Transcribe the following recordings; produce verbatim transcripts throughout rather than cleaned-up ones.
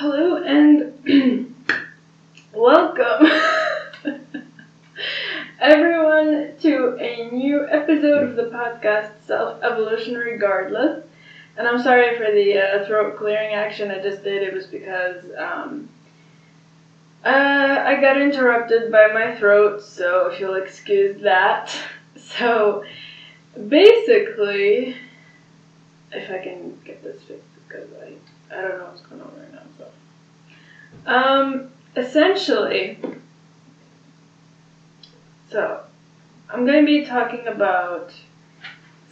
Hello and welcome everyone to a new episode of the podcast Self Evolution Regardless. And I'm sorry for the uh, throat clearing action I just did. It was because um, uh, I got interrupted by my throat, so if you'll excuse that. So basically, if I can get this fixed because I... I don't know what's going on right now, so. Um, essentially, so, I'm going to be talking about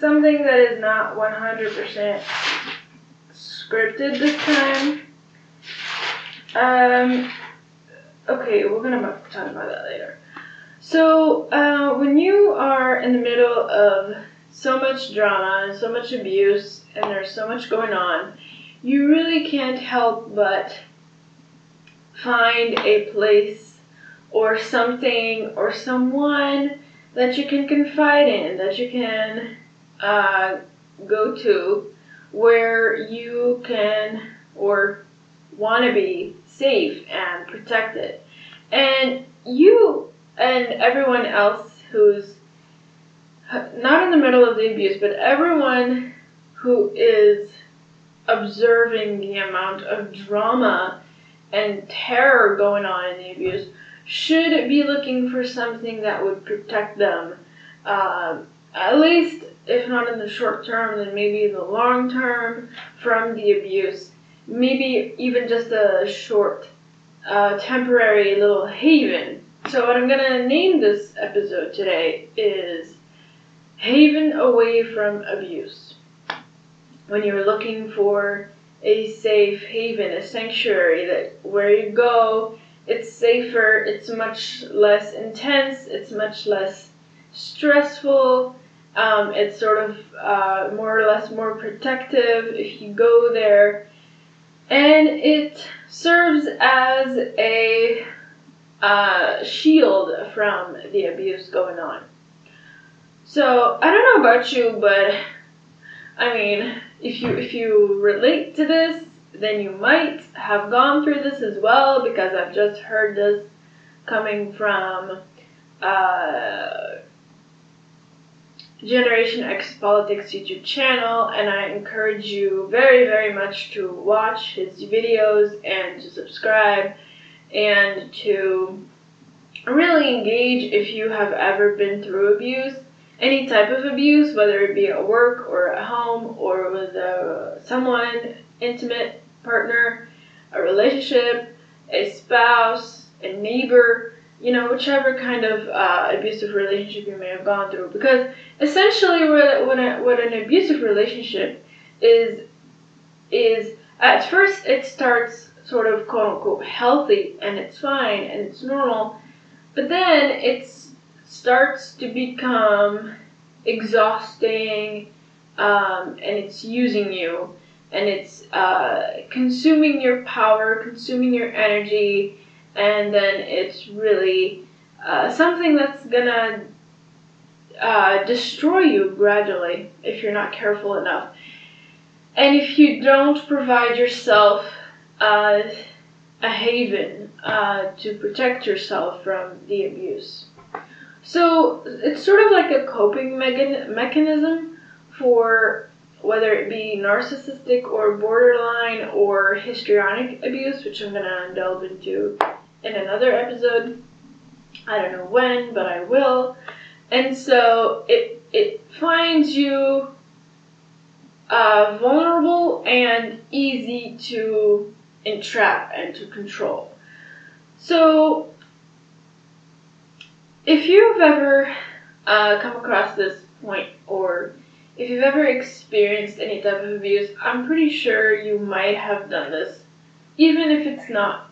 something that is not one hundred percent scripted this time. Um, okay, we're going to talk about that later. So, uh, when you are in the middle of so much drama and so much abuse, and there's so much going on, you really can't help but find a place or something or someone that you can confide in, that you can uh, go to where you can or want to be safe and protected. And you and everyone else who's not in the middle of the abuse, but everyone who is observing the amount of drama and terror going on in the abuse should be looking for something that would protect them, uh, at least if not in the short term, then maybe in the long term from the abuse. Maybe even just a short uh, temporary little haven. So what I'm gonna name this episode today is Haven Away from Abuse. When you're looking for a safe haven, a sanctuary, that where you go, it's safer, it's much less intense, it's much less stressful, um, it's sort of uh, more or less more protective if you go there. And it serves as a uh, shield from the abuse going on. So, I don't know about you, but I mean, if you if you relate to this, then you might have gone through this as well, because I've just heard this coming from uh, Generation X Politics YouTube channel, and I encourage you very, very much to watch his videos and to subscribe and to really engage if you have ever been through abuse. Any type of abuse, whether it be at work or at home or with a, someone, intimate partner, a relationship, a spouse, a neighbor, you know, whichever kind of uh, abusive relationship you may have gone through. Because essentially what, what, a, what an abusive relationship is, is at first it starts sort of quote-unquote healthy and it's fine and it's normal, but then it's starts to become exhausting, um, and it's using you, and it's uh, consuming your power, consuming your energy, and then it's really uh, something that's gonna uh, destroy you gradually if you're not careful enough. And if you don't provide yourself uh, a haven uh, to protect yourself from the abuse. So it's sort of like a coping mechan- mechanism for whether it be narcissistic or borderline or histrionic abuse, which I'm going to delve into in another episode. I don't know when, but I will. And so it it finds you uh, vulnerable and easy to entrap and to control. So if you've ever uh, come across this point, or if you've ever experienced any type of abuse, I'm pretty sure you might have done this, even if it's not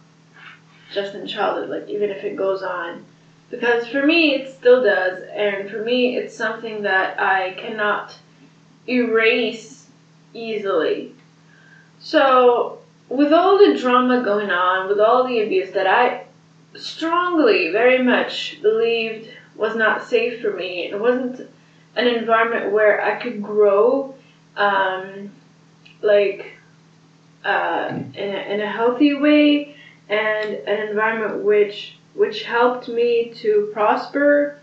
just in childhood, like even if it goes on. Because for me, it still does, and for me, it's something that I cannot erase easily. So, with all the drama going on, with all the abuse that I strongly, very much believed was not safe for me. It wasn't an environment where I could grow, um, like uh, in a, in a healthy way, and an environment which which helped me to prosper.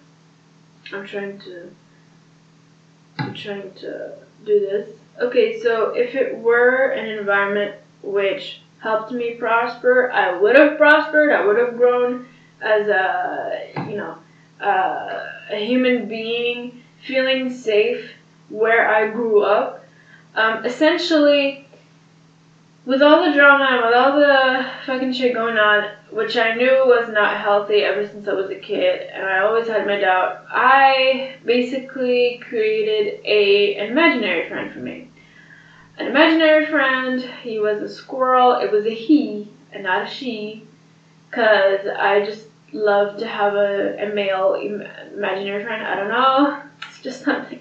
I'm trying to I'm trying to do this. Okay, so if it were an environment which helped me prosper, I would have prospered. I would have grown as a, you know, uh, a human being, feeling safe where I grew up. Um, essentially, with all the drama and with all the fucking shit going on, which I knew was not healthy ever since I was a kid, and I always had my doubt, I basically created a, an imaginary friend for me. An imaginary friend, he was a squirrel. It was a he and not a she, because I just love to have a, a male im- imaginary friend. I don't know. It's just something.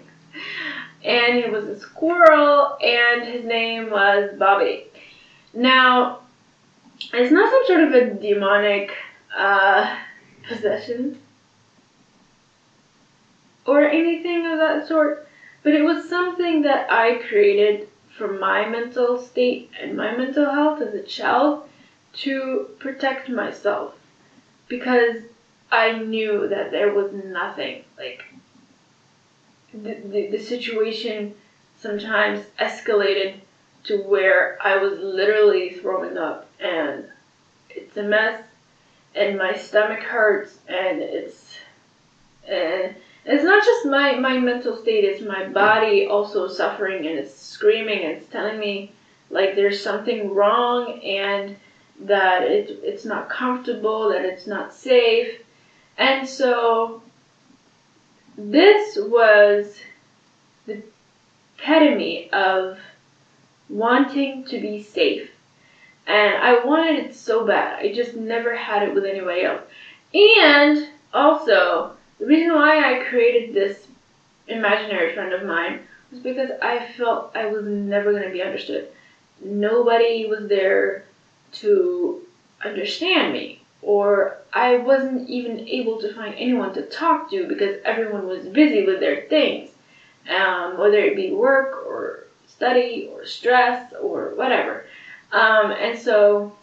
And he was a squirrel, and his name was Bobby. Now, it's not some sort of a demonic uh, possession or anything of that sort, but it was something that I created for my mental state and my mental health as a child to protect myself, because I knew that there was nothing, like, the, the, the situation sometimes escalated to where I was literally throwing up, and it's a mess, and my stomach hurts, and it's, and it's not just my, my mental state, it's my body also suffering, and it's screaming, and it's telling me, like, there's something wrong, and that it it's not comfortable, that it's not safe. And so this was the epitome of wanting to be safe. And I wanted it so bad. I just never had it with anybody else. And also, the reason why I created this imaginary friend of mine was because I felt I was never going to be understood. Nobody was there to understand me, or I wasn't even able to find anyone to talk to because everyone was busy with their things, um, whether it be work or study or stress or whatever. Um, and so,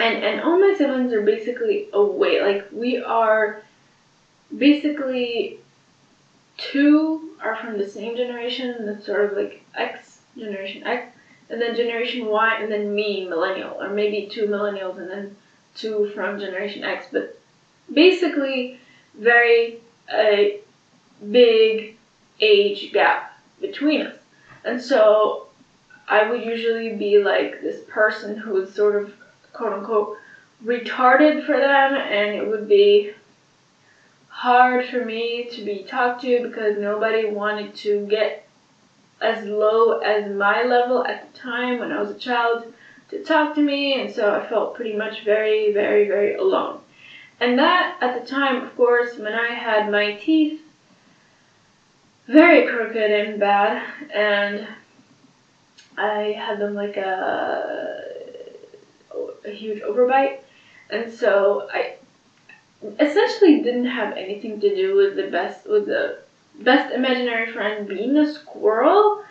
and, and all my siblings are basically away. Like, we are basically, two are from the same generation, that's sort of like X, Generation X, and then Generation Y, and then me, millennial, or maybe two millennials, and then two from Generation X, but basically very a uh, big age gap between us. And so I would usually be like this person who was sort of, quote-unquote, retarded for them, and it would be hard for me to be talked to because nobody wanted to get as low as my level at the time when I was a child to talk to me, and so I felt pretty much very, very, very alone. And that, at the time, of course, when I had my teeth very crooked and bad, and I had them like a, a huge overbite, and so I essentially didn't have anything to do with the best, with the best imaginary friend being a squirrel,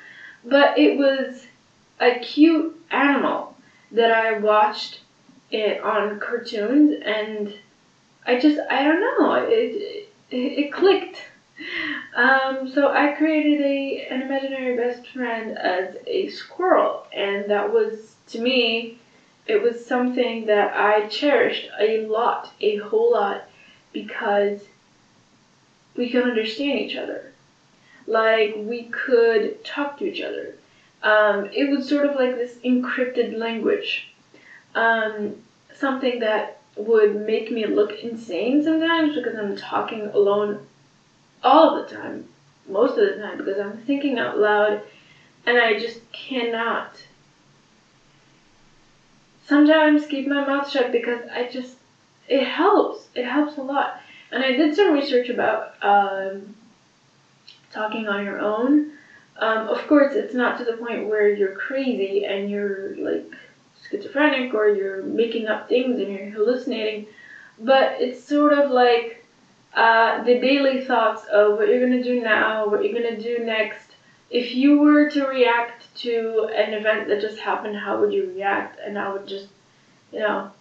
but it was a cute animal that I watched it on cartoons, and I just, I don't know, it it, it clicked. Um, so I created a an imaginary best friend as a squirrel, and that was, to me, it was something that I cherished a lot, a whole lot, because we could understand each other. Like, we could talk to each other. Um, it was sort of like this encrypted language. Um, something that would make me look insane sometimes because I'm talking alone all of the time, most of the time, because I'm thinking out loud and I just cannot sometimes keep my mouth shut because I just, it helps. It helps a lot. And I did some research about um, talking on your own. Um, of course, it's not to the point where you're crazy and you're, like, schizophrenic or you're making up things and you're hallucinating. But it's sort of like uh, the daily thoughts of what you're going to do now, what you're going to do next, if you were to react to an event that just happened, how would you react? And I would just, you know,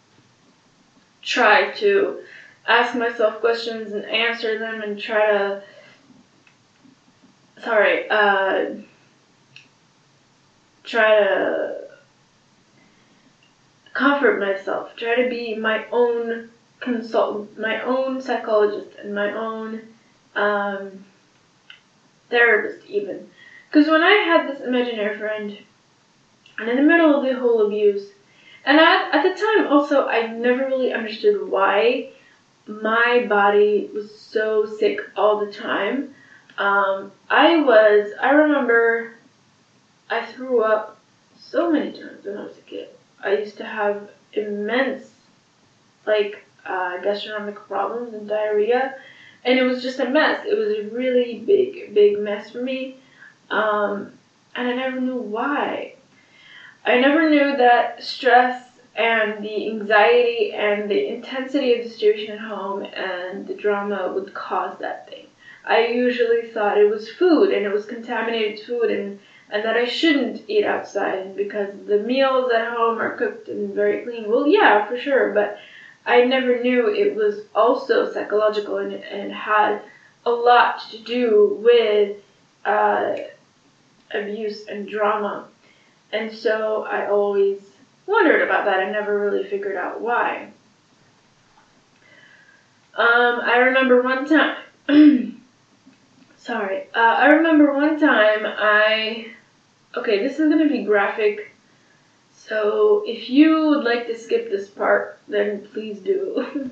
try to ask myself questions and answer them and try to, sorry, uh, try to comfort myself, try to be my own consultant, my own psychologist, and my own um, therapist even. Because when I had this imaginary friend, and in the middle of the whole abuse, and I, at the time also I never really understood why my body was so sick all the time. Um, I was, I remember I threw up so many times when I was a kid. I used to have immense, like, uh, gastronomic problems and diarrhea, and it was just a mess. It was a really big, big mess for me, um, and I never knew why. I never knew that stress and the anxiety and the intensity of the situation at home and the drama would cause that thing. I usually thought it was food, and it was contaminated food, and and that I shouldn't eat outside because the meals at home are cooked and very clean. Well, yeah, for sure, but I never knew it was also psychological, and, and had a lot to do with uh, abuse and drama. And so I always wondered about that. I never really figured out why. Um, I remember one time... sorry. Uh, I remember one time I... Okay, this is going to be graphic, so if you would like to skip this part, then please do.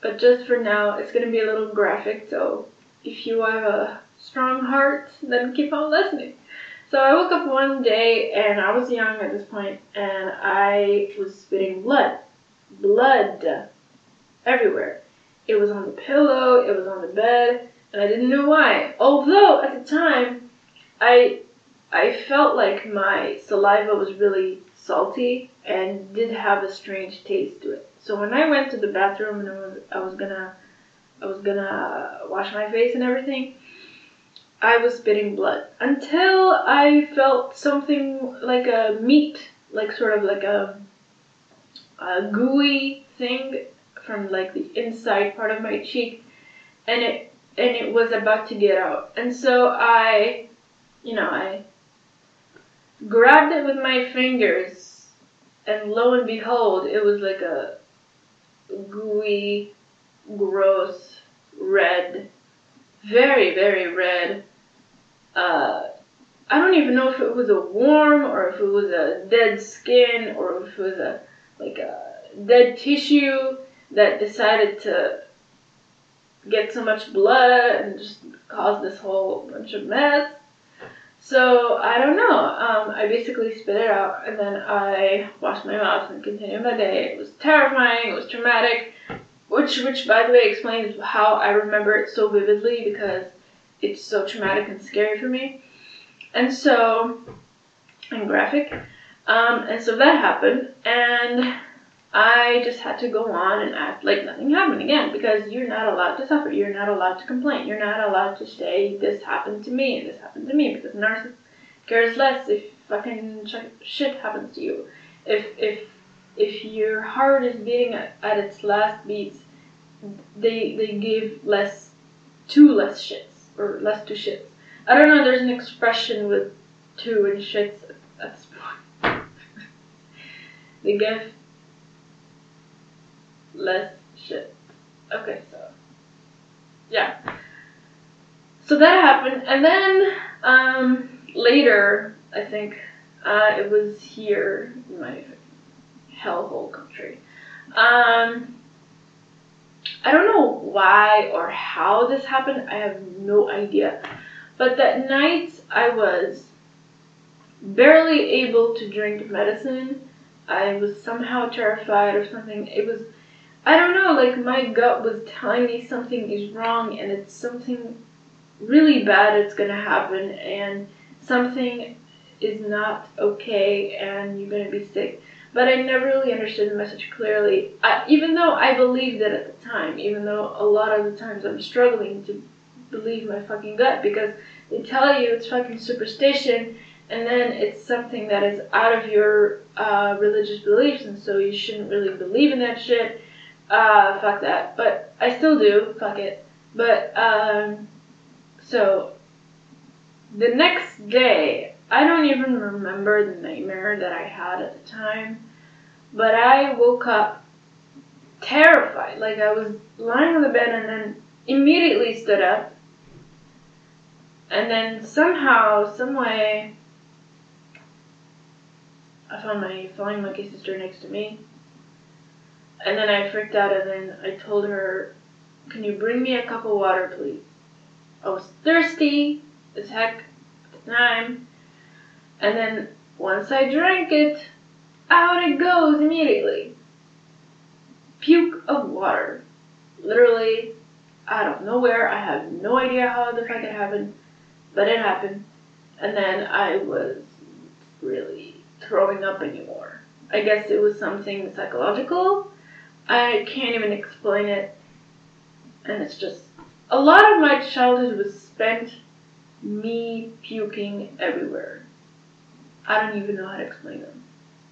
But just for now, it's going to be a little graphic, so if you have a strong heart, then keep on listening. So I woke up one day, and I was young at this point, and I was spitting blood. Blood. Everywhere. It was on the pillow, it was on the bed, and I didn't know why. Although, at the time, I... I felt like my saliva was really salty and did have a strange taste to it. So when I went to the bathroom and I was, I was gonna, I was gonna wash my face and everything, I was spitting blood until I felt something like a meat, like sort of like a, a gooey thing from like the inside part of my cheek, and it and it was about to get out. And so I, you know, I. grabbed it with my fingers, and lo and behold, it was like a gooey, gross, red, very, very red, uh, I don't even know if it was a worm, or if it was a dead skin, or if it was a, like a dead tissue that decided to get so much blood and just cause this whole bunch of mess. So, I don't know, um, I basically spit it out, and then I washed my mouth and continued my day. It was terrifying, it was traumatic, which, which by the way, explains how I remember it so vividly, because it's so traumatic and scary for me. And so, and graphic, um, and so that happened, and I just had to go on and act like nothing happened again, because you're not allowed to suffer, you're not allowed to complain, you're not allowed to say, this happened to me, and this happened to me, because the narcissist cares less if fucking shit happens to you. If if if your heart is beating at, at its last beats, they they give less, two less shits, or less two shits. I don't know, there's an expression with two and shits at, at this point. They give less shit. Okay, so yeah. So that happened, and then um, later, I think uh, it was here in my hellhole country. Um, I don't know why or how this happened. I have no idea. But that night, I was barely able to drink medicine. I was somehow terrified of something. It was. I don't know, like, my gut was telling me something is wrong, and it's something really bad that's gonna happen, and something is not okay, and you're gonna be sick. But I never really understood the message clearly, I, even though I believed it at the time, even though a lot of the times I'm struggling to believe my fucking gut, because they tell you it's fucking superstition, and then it's something that is out of your uh, religious beliefs, and so you shouldn't really believe in that shit. Uh, fuck that. But I still do. Fuck it. But, um, so, the next day, I don't even remember the nightmare that I had at the time, but I woke up terrified. Like, I was lying on the bed and then immediately stood up. And then somehow, some way, I found my flying monkey sister next to me. And then I freaked out, and then I told her, "Can you bring me a cup of water, please?" I was thirsty as heck at the time. And then once I drank it, out it goes immediately. Puke of water. Literally, out of nowhere. I have no idea how the fuck it happened. But it happened, and then I was really throwing up anymore. I guess it was something psychological. I can't even explain it. And it's just, a lot of my childhood was spent me puking everywhere. I don't even know how to explain them.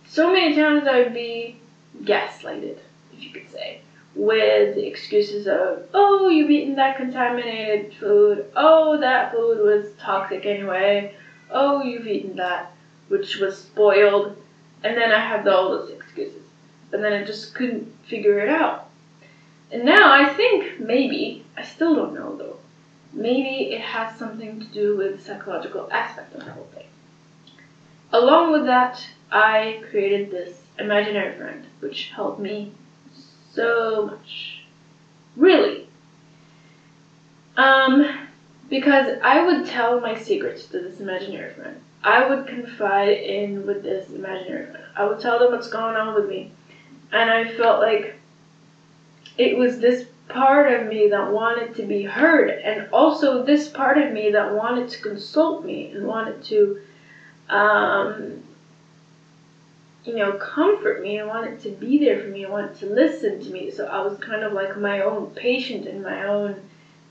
So many times I'd be gaslighted, if you could say, with excuses of, oh, you've eaten that contaminated food, oh, that food was toxic anyway, oh, you've eaten that, which was spoiled, and then I have all those excuses, but then I just couldn't figure it out. And now I think maybe, I still don't know though, maybe it has something to do with the psychological aspect of the whole thing. Along with that, I created this imaginary friend, which helped me so much. Really. Um, because I would tell my secrets to this imaginary friend. I would confide in with this imaginary friend. I would tell them what's going on with me. And I felt like it was this part of me that wanted to be heard, and also this part of me that wanted to consult me and wanted to, um... you know, comfort me. I wanted to be there for me. I wanted to listen to me. So I was kind of like my own patient and my own,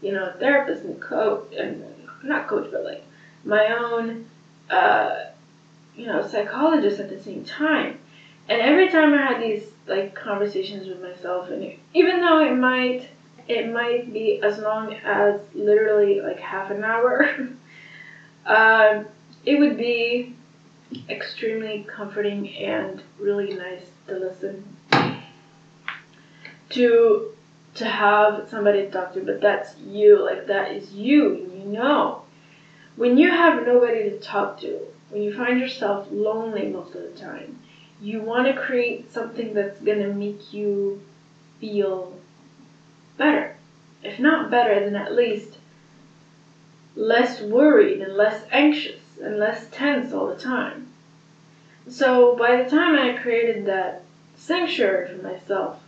you know, therapist and coach, and not coach, but like my own, uh, you know, psychologist at the same time. And every time I had these like conversations with myself, and even though it might, it might be as long as literally like half an hour, um, it would be extremely comforting and really nice to listen to to have somebody to talk to. But that's you, like that is you, you know. When you have nobody to talk to, when you find yourself lonely most of the time, you want to create something that's going to make you feel better. If not better, then at least less worried and less anxious and less tense all the time. So by the time I created that sanctuary for myself,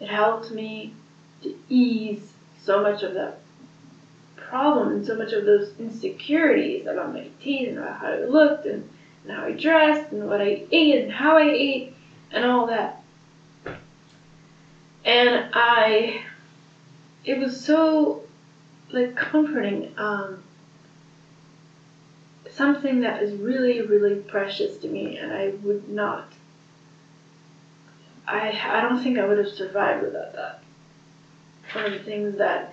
it helped me to ease so much of that problem and so much of those insecurities about my teeth and about how I looked and, and how I dressed and what I ate and how I ate and all that. And I, it was so like comforting, um, something that is really, really precious to me, and I would not, I I don't think I would have survived without that. One of the things that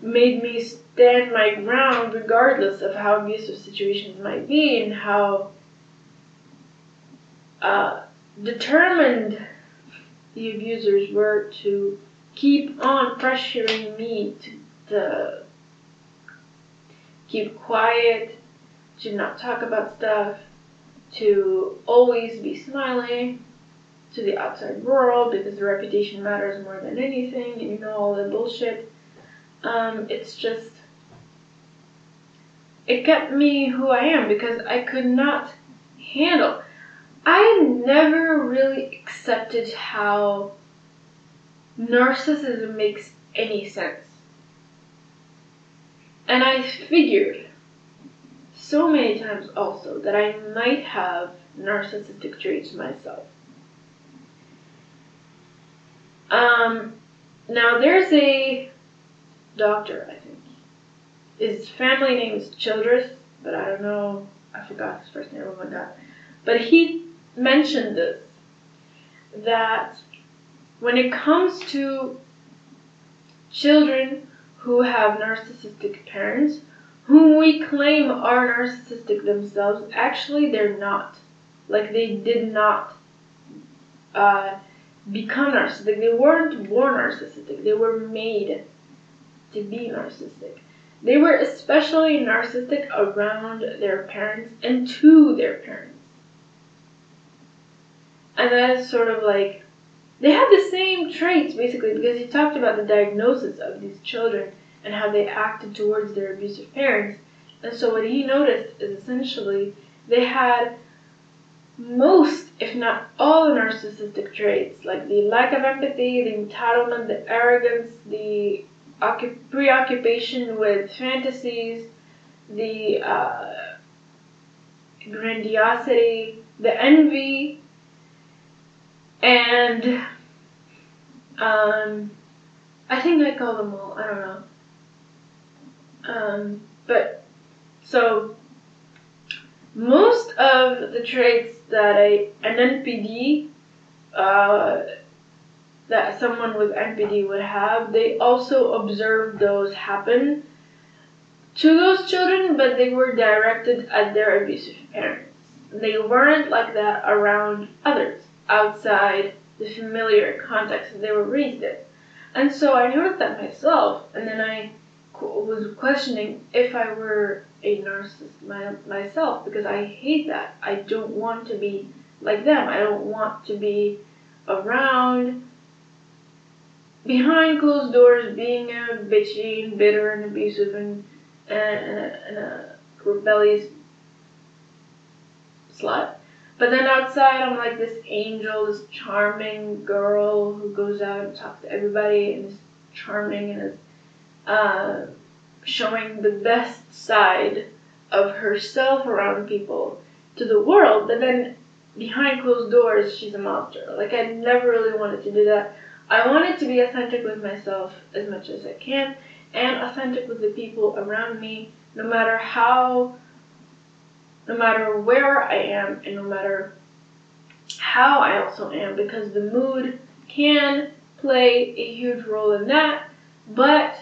made me stand my ground regardless of how abusive situations might be and how uh, determined the abusers were to keep on pressuring me to, to keep quiet, to not talk about stuff, to always be smiling to the outside world because the reputation matters more than anything, and you know all the bullshit. Um, it's just, it kept me who I am because I could not handle. I never really accepted how narcissism makes any sense. And I figured so many times also that I might have narcissistic traits myself. Um, now there's a doctor, I think, his family name is Childress, but I don't know, I forgot his first name, oh my god. But he mentioned this, that when it comes to children who have narcissistic parents, whom we claim are narcissistic themselves, actually they're not. Like, they did not uh, become narcissistic. They weren't born narcissistic. They were made to be narcissistic. They were especially narcissistic around their parents and to their parents. And that is sort of like, they had the same traits, basically, because he talked about the diagnosis of these children and how they acted towards their abusive parents. And so what he noticed is essentially they had most, if not all, narcissistic traits, like the lack of empathy, the entitlement, the arrogance, the preoccupation with fantasies, the uh, grandiosity, the envy, and um, I think I call them all, I don't know. Um, but, so, most of the traits that a, an N P D, uh, that someone with N P D would have, they also observed those happen to those children, but they were directed at their abusive parents. They weren't like that around others, outside the familiar context that they were raised in. And so I noticed that myself, and then I was questioning if I were a narcissist my, myself, because I hate that. I don't want to be like them. I don't want to be around, behind closed doors, being a bitchy and bitter and abusive and, and, and, a, and a rebellious slut. But then outside, I'm like this angel, this charming girl who goes out and talks to everybody and is charming and is Uh, showing the best side of herself around people to the world, but then behind closed doors, she's a monster. Like, I never really wanted to do that. I wanted to be authentic with myself as much as I can, and authentic with the people around me, no matter how, no matter where I am, and no matter how I also am, because the mood can play a huge role in that, but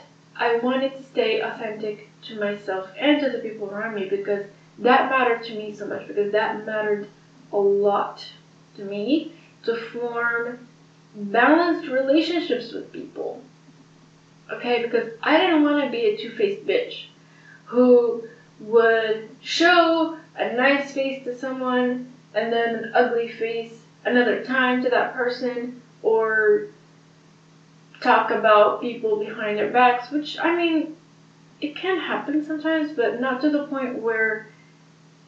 I wanted to stay authentic to myself and to the people around me, because that mattered to me so much, because that mattered a lot to me, to form balanced relationships with people. Okay, because I didn't want to be a two-faced bitch who would show a nice face to someone and then an ugly face another time to that person, or talk about people behind their backs, which, I mean, it can happen sometimes, but not to the point where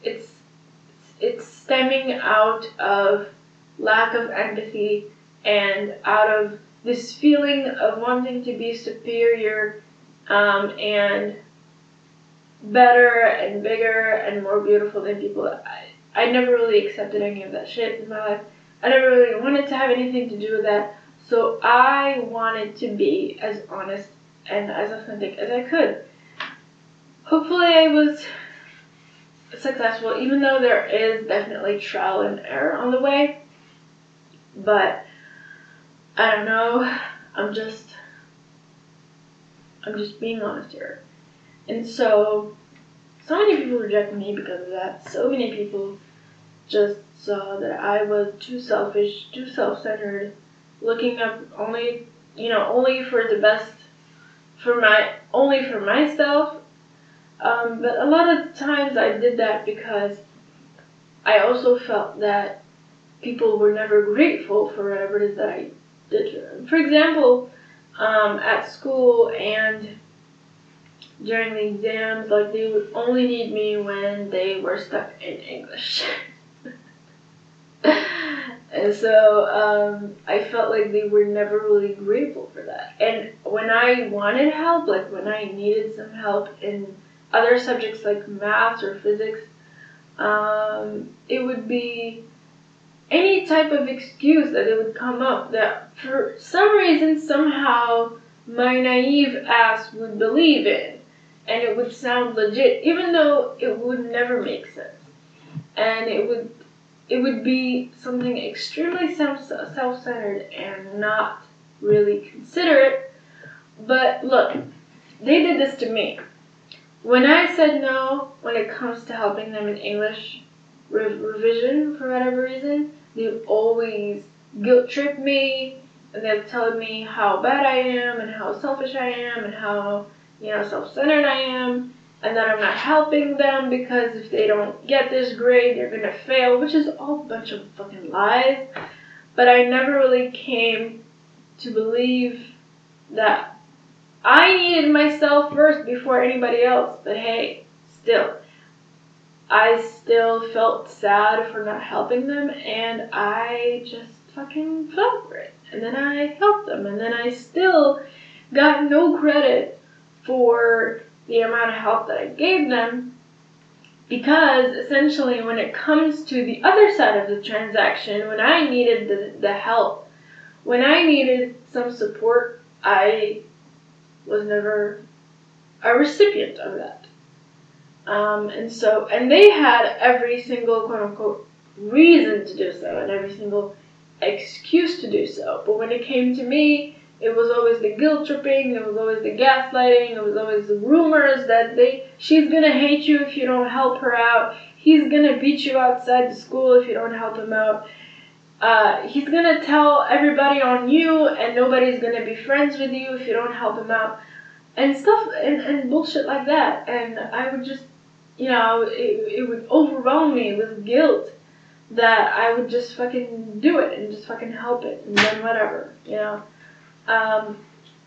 it's it's stemming out of lack of empathy and out of this feeling of wanting to be superior um, and better and bigger and more beautiful than people. I, I never really accepted any of that shit in my life. I never really wanted to have anything to do with that. So I wanted to be as honest and as authentic as I could. Hopefully I was successful, even though there is definitely trial and error on the way. But I don't know, I'm just, I'm just being honest here. And so, so many people reject me because of that. So many people just saw that I was too selfish, too self-centered, looking up only, you know, only for the best, for my, only for myself. Um, but a lot of times I did that because I also felt that people were never grateful for whatever it is that I did for them. For example, um, at school and during the exams, like, they would only need me when they were stuck in English. And so um, I felt like they were never really grateful for that. And when I wanted help, like when I needed some help in other subjects like math or physics, um, it would be any type of excuse that it would come up that for some reason, somehow, my naive ass would believe in. and it would sound legit, even though it would never make sense. And it would it would be something extremely self-centered and not really considerate. But look, they did this to me. When I said no when it comes to helping them in English re- revision for whatever reason, they've always guilt-tripped me, and they've told me how bad I am and how selfish I am and how, you know, self-centered I am, and that I'm not helping them because if they don't get this grade, they're going to fail, which is all a bunch of fucking lies. But I never really came to believe that I needed myself first before anybody else. But hey, still, I still felt sad for not helping them, and I just fucking fell for it. And then I helped them, and then I still got no credit for the amount of help that I gave them, because essentially when it comes to the other side of the transaction, when I needed the, the help, when I needed some support, I was never a recipient of that. Um, and so, and they had every single quote-unquote reason to do so, and every single excuse to do so. But when it came to me, it was always the guilt tripping, it was always the gaslighting, it was always the rumors that they, she's gonna hate you if you don't help her out, he's gonna beat you outside the school if you don't help him out, uh, he's gonna tell everybody on you and nobody's gonna be friends with you if you don't help him out, and stuff, and, and bullshit like that. And I would just, you know, it, it would overwhelm me with guilt that I would just fucking do it and just fucking help it and then whatever, you know. Um,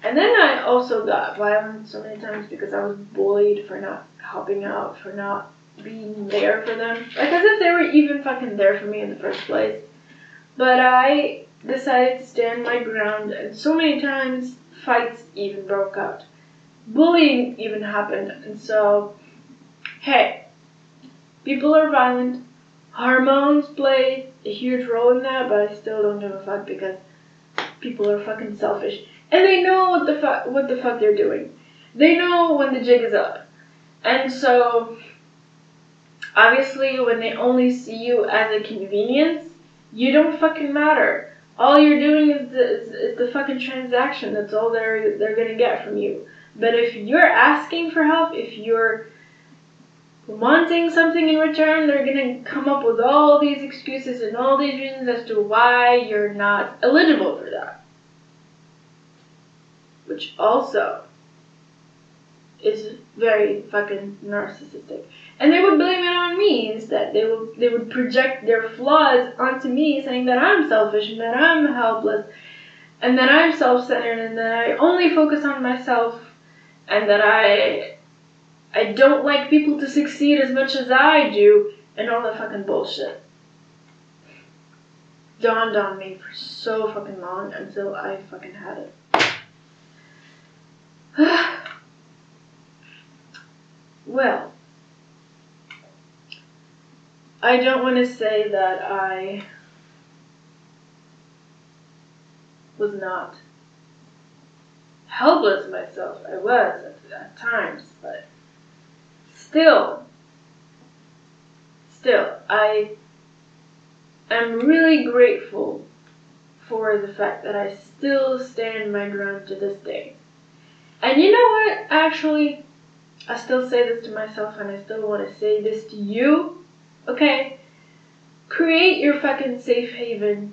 and then I also got violent so many times because I was bullied for not helping out, for not being there for them. Like, as if they were even fucking there for me in the first place. But I decided to stand my ground, and so many times fights even broke out. Bullying even happened. And so, hey, people are violent. Hormones play a huge role in that, but I still don't give a fuck because people are fucking selfish, and they know what the fuck what the fuck they're doing. They know when the jig is up, and so obviously, when they only see you as a convenience, you don't fucking matter. All you're doing is the is, is the fucking transaction. That's all they're they're gonna get from you. But if you're asking for help, if you're wanting something in return, they're gonna come up with all these excuses and all these reasons as to why you're not eligible for that. Which also is very fucking narcissistic. And they would blame it on me instead. They would they would project their flaws onto me, saying that I'm selfish and that I'm helpless and that I'm self-centered and that I only focus on myself and that I I don't like people to succeed as much as I do, and all that fucking bullshit. Dawned on me for so fucking long until I fucking had it. Well, I don't want to say that I was not helpless myself. I was at, at times, but Still, still, I am really grateful for the fact that I still stand my ground to this day. And you know what? Actually, I still say this to myself, and I still want to say this to you. Okay? Create your fucking safe haven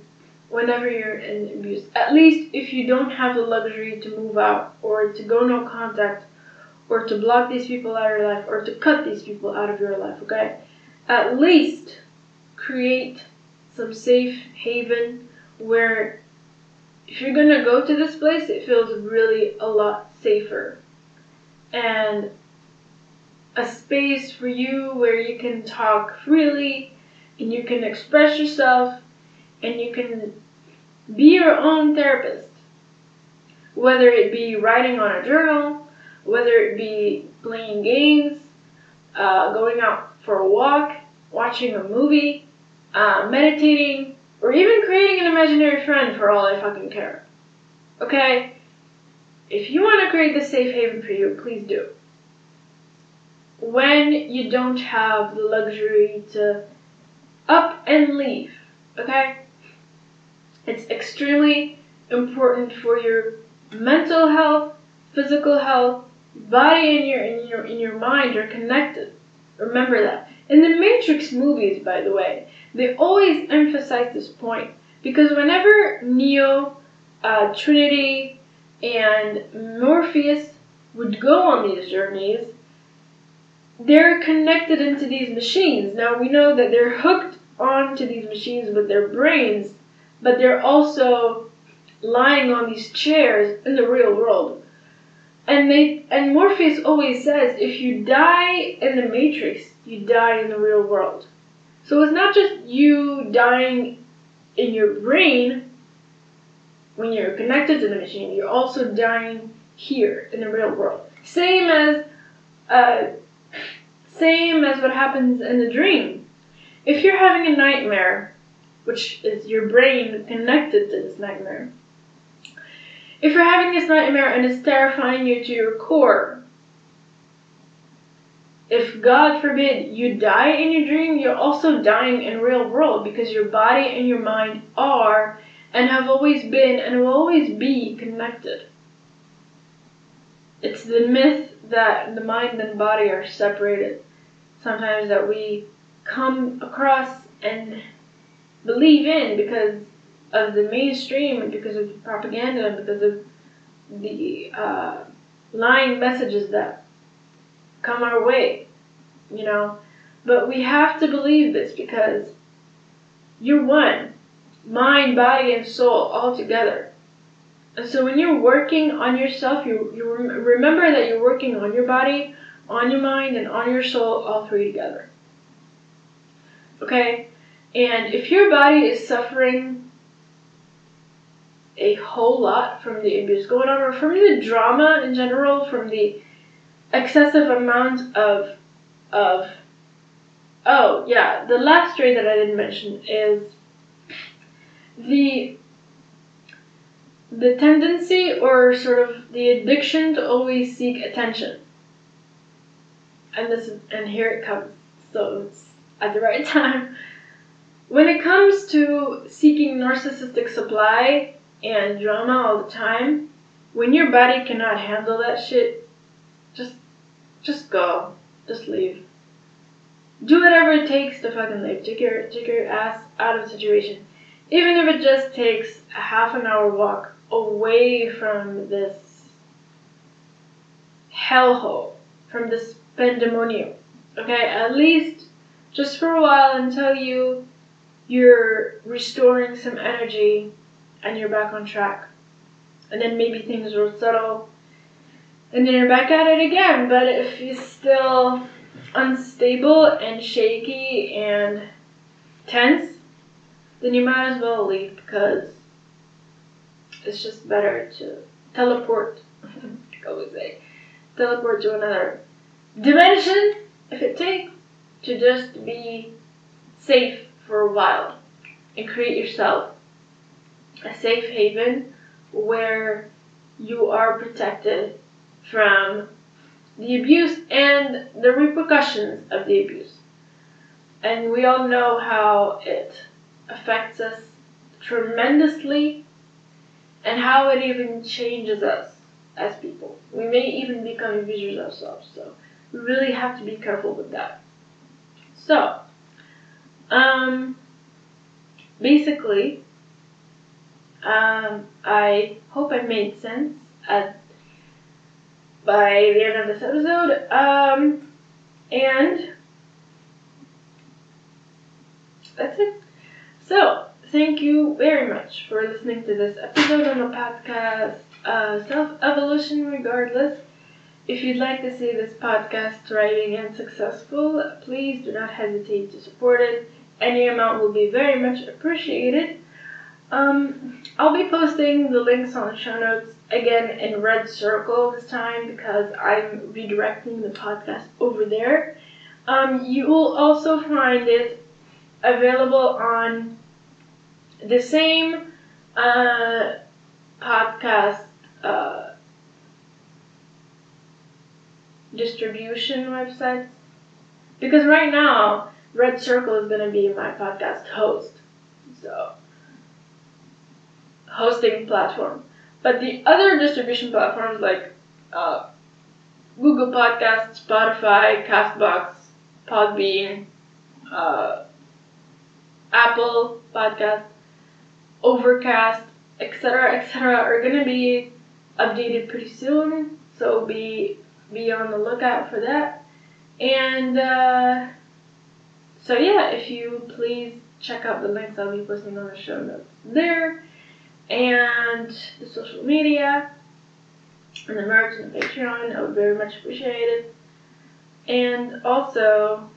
whenever you're in abuse. At least if you don't have the luxury to move out or to go no contact, or to block these people out of your life, or to cut these people out of your life, okay? At least create some safe haven where if you're gonna go to this place, it feels really a lot safer. And a space for you where you can talk freely, and you can express yourself, and you can be your own therapist. Whether it be writing on a journal, whether it be playing games, uh, going out for a walk, watching a movie, uh, meditating, or even creating an imaginary friend for all I fucking care. Okay? If you want to create this safe haven for you, please do. when you don't have the luxury to up and leave, okay? It's extremely important for your mental health, physical health, body and your, and your, and your mind are connected. Remember that. In the Matrix movies, by the way, they always emphasize this point, because whenever Neo, uh, Trinity, and Morpheus would go on these journeys, they're connected into these machines. Now, we know that they're hooked onto these machines with their brains, but they're also lying on these chairs in the real world. And they and Morpheus always says, if you die in the Matrix, you die in the real world. So it's not just you dying in your brain when you're connected to the machine, you're also dying here in the real world. Same as, uh, same as what happens in the dream. If you're having a nightmare, which is your brain connected to this nightmare, if you're having this nightmare and it's terrifying you to your core, if, God forbid, you die in your dream, you're also dying in real world, because your body and your mind are and have always been and will always be connected. It's the myth that the mind and body are separated, sometimes that we come across and believe in because of the mainstream and because of the propaganda and because of the uh, lying messages that come our way, you know. But we have to believe this, because you're one. Mind, body, and soul all together. And so when you're working on yourself, you, you rem- remember that you're working on your body, on your mind, and on your soul, all three together. Okay? And if your body is suffering a whole lot from the abuse going on, or from the drama in general, from the excessive amount of, of, oh yeah, the last trait that I didn't mention is the the tendency, or sort of the addiction, to always seek attention. And this is, and here it comes, so it's at the right time. When it comes to seeking narcissistic supply and drama all the time, when your body cannot handle that shit, just just go. Just leave. Do whatever it takes to fucking leave. Take your take your ass out of the situation. Even if it just takes a half an hour walk away from this hellhole, from this pandemonium, okay? At least just for a while, until you, you're restoring some energy and you're back on track. And then maybe things will settle and then you're back at it again. But if you're still unstable and shaky and tense, then you might as well leave, because it's just better to teleport, I always say, teleport to another dimension, if it takes, to just be safe for a while and create yourself a safe haven where you are protected from the abuse and the repercussions of the abuse. And we all know how it affects us tremendously, and how it even changes us as people. We may even become abusers ourselves, so we really have to be careful with that. So, um, basically, um, I hope I made sense at, by the end of this episode, um, and that's it. So, thank you very much for listening to this episode on the podcast, uh, Self Evolution Regardless. If you'd like to see this podcast thriving and successful, please do not hesitate to support it. Any amount will be very much appreciated. Um, I'll be posting the links on the show notes again in Red Circle this time, because I'm redirecting the podcast over there. Um, you will also find it available on the same uh, podcast uh, distribution websites. Because right now, Red Circle is going to be my podcast host. So, hosting platform. But the other distribution platforms like uh, Google Podcasts, Spotify, Castbox, Podbean, uh, Apple Podcast, Overcast, et cetera, et cetera, are going to be updated pretty soon. So be be on the lookout for that. And uh, so yeah, if you please check out the links I'll be posting on the show notes there, and the social media, and the merch and the Patreon. I would very much appreciate it. And also,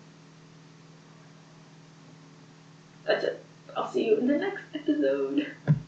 that's it. I'll see you in the next episode.